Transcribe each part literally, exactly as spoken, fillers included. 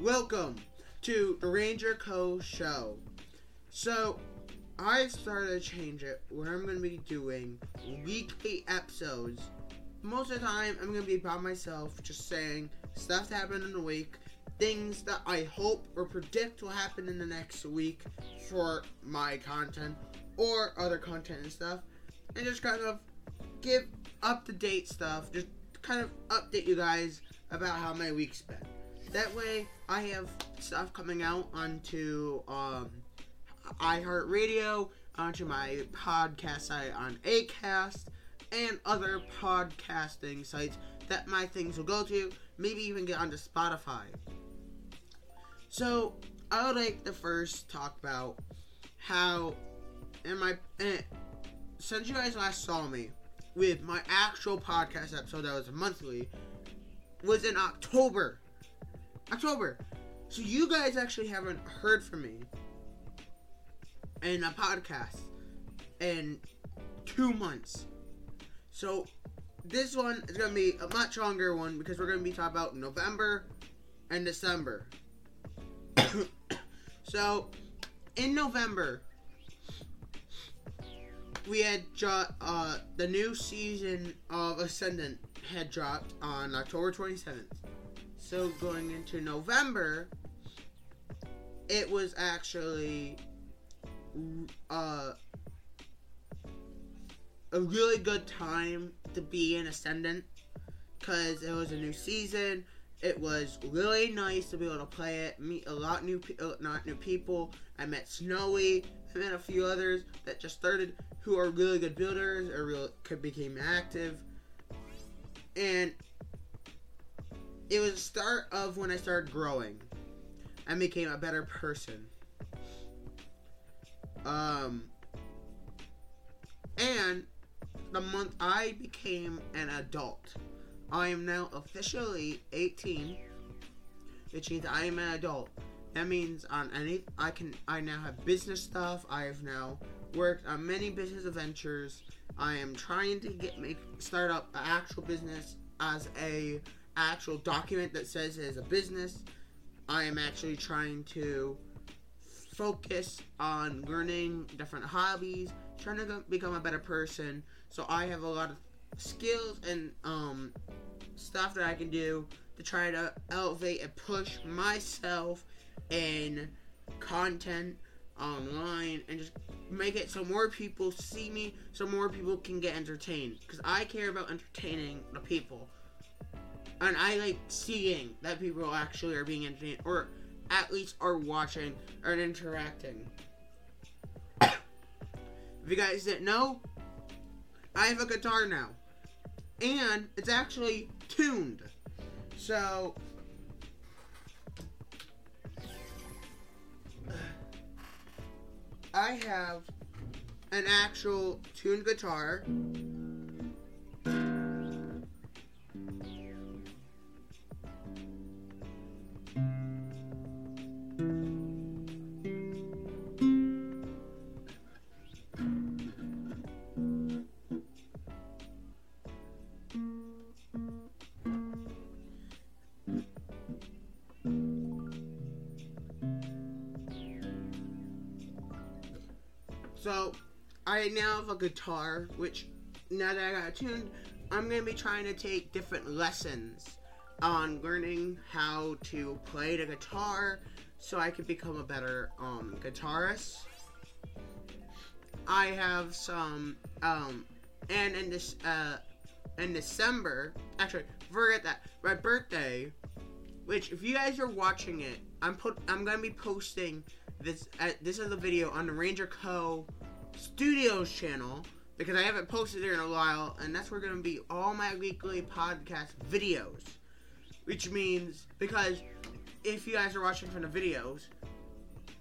Welcome to the Ranger Co Show. So, I've started to change it where I'm going to be doing weekly episodes. Most of the time, I'm going to be by myself, just saying stuff that happened in the week, things that I hope or predict will happen in the next week for my content or other content and stuff, and just kind of give up-to-date stuff, just kind of update you guys about how my week's been. That way, I have stuff coming out onto um, iHeart Radio, onto my podcast site on Acast, and other podcasting sites that my things will go to, maybe even get onto Spotify. So, I would like to first talk about how, in my, in, since you guys last saw me with my actual podcast episode that was monthly, was in October. October. So you guys actually haven't heard from me in a podcast in two months. So this one is going to be a much longer one because we're going to be talking about November and December. So in November, we had uh, the new season of Ascendant had dropped on October twenty-seventh. So going into November, it was actually uh, a really good time to be in Ascendant because it was a new season. It was really nice to be able to play it, meet a lot new, uh, not new people. I met Snowy. I met a few others that just started who are really good builders or real, could became active, and it was the start of when I started growing and became a better person. Um, and the month I became an adult. I am now officially eighteen, which means I am an adult. That means on any, I can, I now have business stuff. I have now worked on many business ventures. I am trying to get make start up an actual business as a actual document that says it is a business. I am actually trying to focus on learning different hobbies, trying to go, become a better person. So I have a lot of skills and um, stuff that I can do to try to elevate and push myself in content online and just make it so more people see me, so more people can get entertained, because I care about entertaining the people. And I like seeing that people actually are being entertained, or at least are watching or interacting. If you guys didn't know, I have a guitar now. And it's actually tuned. So, I have an actual tuned guitar. So, I now have a guitar, which, now that I got tuned, I'm going to be trying to take different lessons on learning how to play the guitar so I can become a better um, guitarist. I have some, um, and in this, uh, in December, actually, forget that, my birthday, which, if you guys are watching it, I'm put, I'm going to be posting this, uh, this is a video on the Ranger Co Studios channel, because I haven't posted there in a while, and that's where going to be all my weekly podcast videos, which means, because if you guys are watching from the videos,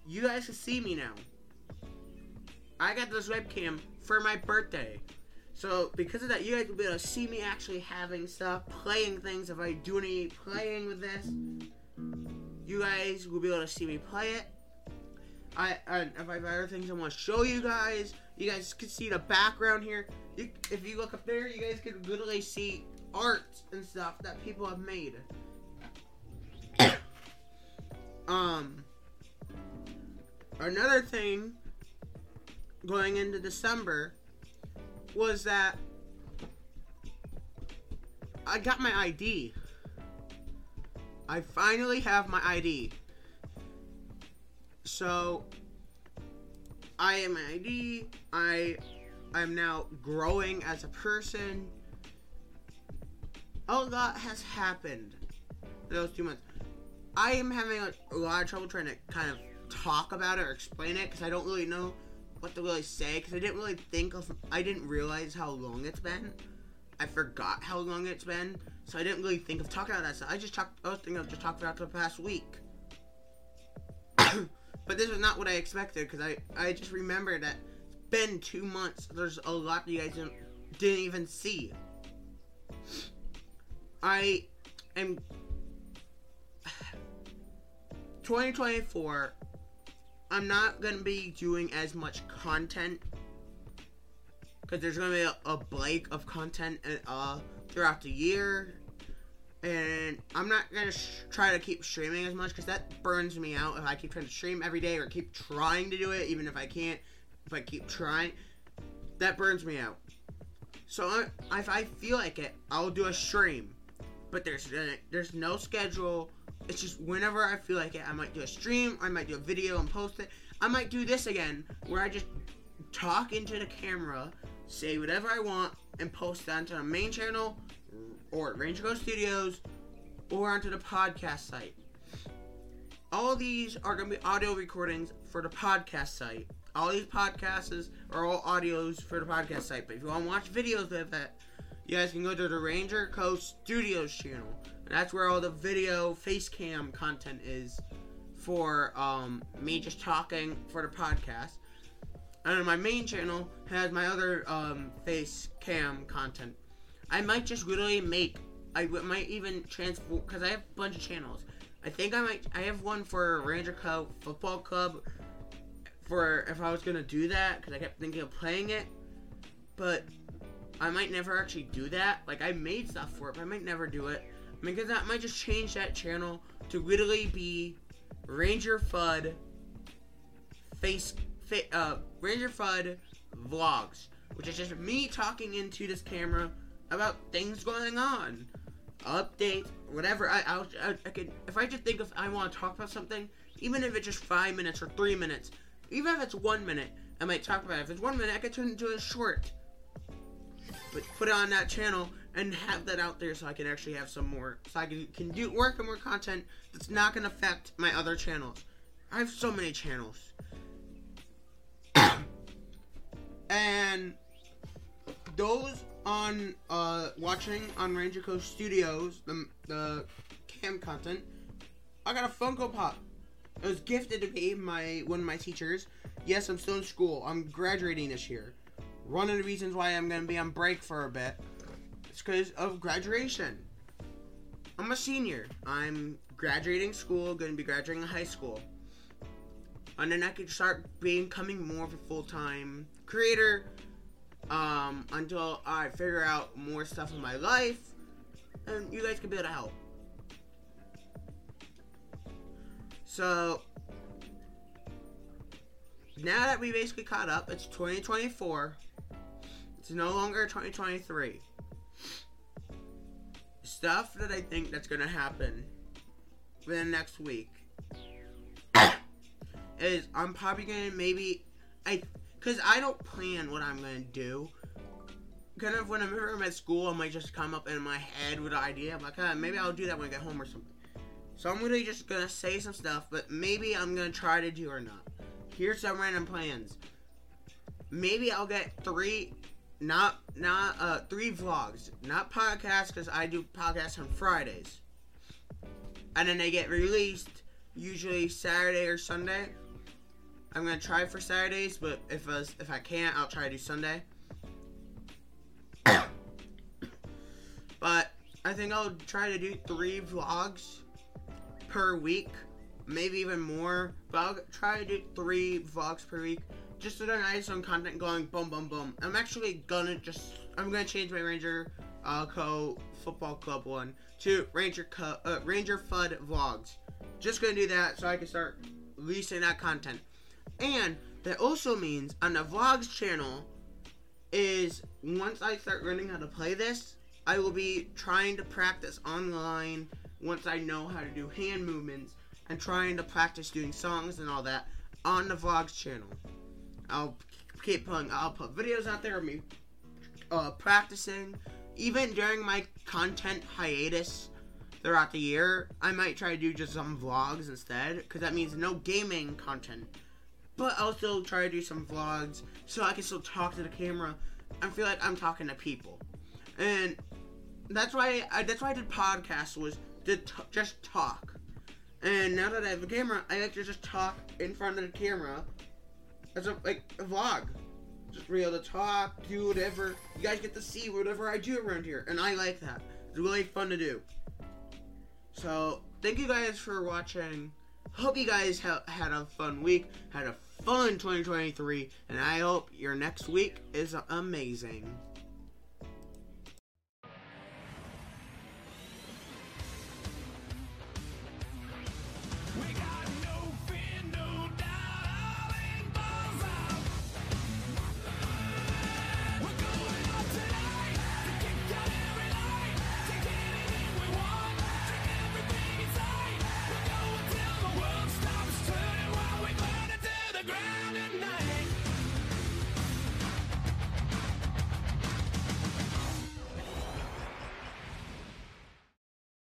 you guys can see me now. I got this webcam for my birthday, so because of that, you guys will be able to see me actually having stuff, playing things. If I do any playing with this, you guys will be able to see me play it. I, I, if I have other things I want to show you guys, you guys can see the background here. You, if you look up there, you guys can literally see art and stuff that people have made. Um, another thing going into December was that I got my I D. I finally have my I D. So, I am my I D. I am now growing as a person. A lot has happened those two months. I am having a, a lot of trouble trying to kind of talk about it or explain it because I don't really know what to really say because I didn't really think of, I didn't realize how long it's been. I forgot how long it's been, so I didn't really think of talking about that stuff. I just talked, I was thinking of just talking about it for the past week. But this was not what I expected, because I, I just remembered that it's been two months. There's a lot that you guys didn't, didn't even see. I am... twenty twenty-four, I'm not going to be doing as much content, because there's going to be a, a break of content uh, throughout the year. And I'm not going to sh- try to keep streaming as much because that burns me out if I keep trying to stream every day or keep trying to do it, even if I can't. If I keep trying, that burns me out. So I, if I feel like it, I'll do a stream. But there's there's no schedule. It's just whenever I feel like it, I might do a stream, I might do a video and post it. I might do this again where I just talk into the camera, say whatever I want, and post that onto the main channel or Ranger Coast Studios or onto the podcast site. All these are going to be audio recordings for the podcast site. All these podcasts are all audios for the podcast site. But if you want to watch videos of that, you guys can go to the Ranger Coast Studios channel. And that's where all the video face cam content is for um, me just talking for the podcast. And my main channel has my other um, face cam content. I might just literally make, I w- might even transform, because I have a bunch of channels. I think I might, I have one for Ranger Co Football Club, for if I was going to do that, because I kept thinking of playing it, but I might never actually do that. Like, I made stuff for it, but I might never do it. I mean, because I might just change that channel to literally be Ranger F U D face, fa- uh, Ranger F U D vlogs, which is just me talking into this camera about things going on, updates, whatever. I I'll, I I could if I just think if I want to talk about something, even if it's just five minutes or three minutes, even if it's one minute, I might talk about it. If it's one minute, I could turn it into a short, but put it on that channel and have that out there so I can actually have some more, so I can can do work on more content that's not gonna affect my other channels. I have so many channels, and those. On uh, watching on Ranger Coast Studios, the, the cam content, I got a Funko Pop. It was gifted to me by one of my teachers. Yes, I'm still in school. I'm graduating this year. One of the reasons why I'm going to be on break for a bit is because of graduation. I'm a senior. I'm graduating school, going to be graduating high school. And then I could start becoming more of a full-time creator. Um, until I figure out more stuff in my life, and you guys can be able to help. So, now that we basically caught up, it's twenty twenty-four. It's no longer twenty twenty-three. Stuff that I think that's gonna happen within the next week is I'm probably gonna maybe... I. Because I don't plan what I'm going to do. Kind of when I'm at school, I might just come up in my head with an idea. I'm like, ah, maybe I'll do that when I get home or something. So I'm really just going to say some stuff, but maybe I'm going to try to do or not. Here's some random plans. Maybe I'll get three, not, not, uh, three vlogs. Not podcasts, because I do podcasts on Fridays. And then they get released, usually Saturday or Sunday. I'm gonna try for Saturdays, but if I, if I can't, I'll try to do Sunday. But I think I'll try to do three vlogs per week, maybe even more. But I'll try to do three vlogs per week, just so that I have some content going. Boom, boom, boom. I'm actually gonna just I'm gonna change my Ranger uh, Co Football Club one to Ranger Co uh, Ranger F U D vlogs. Just gonna do that so I can start releasing that content. And that also means on the vlogs channel is once I start learning how to play this, I will be trying to practice online once I know how to do hand movements and trying to practice doing songs and all that on the vlogs channel. I'll keep putting, I'll put videos out there of me uh, practicing. Even during my content hiatus throughout the year, I might try to do just some vlogs instead, because that means no gaming content. But also try to do some vlogs so I can still talk to the camera and feel like I'm talking to people. And that's why I, that's why I did podcasts, was to t- just talk. And now that I have a camera, I like to just talk in front of the camera. That's a, like a vlog. Just be able to talk, do whatever. You guys get to see whatever I do around here. And I like that. It's really fun to do. So, thank you guys for watching. Hope you guys ha- had a fun week. Had a fun twenty twenty-three. And I hope your next week is amazing. Ground at night.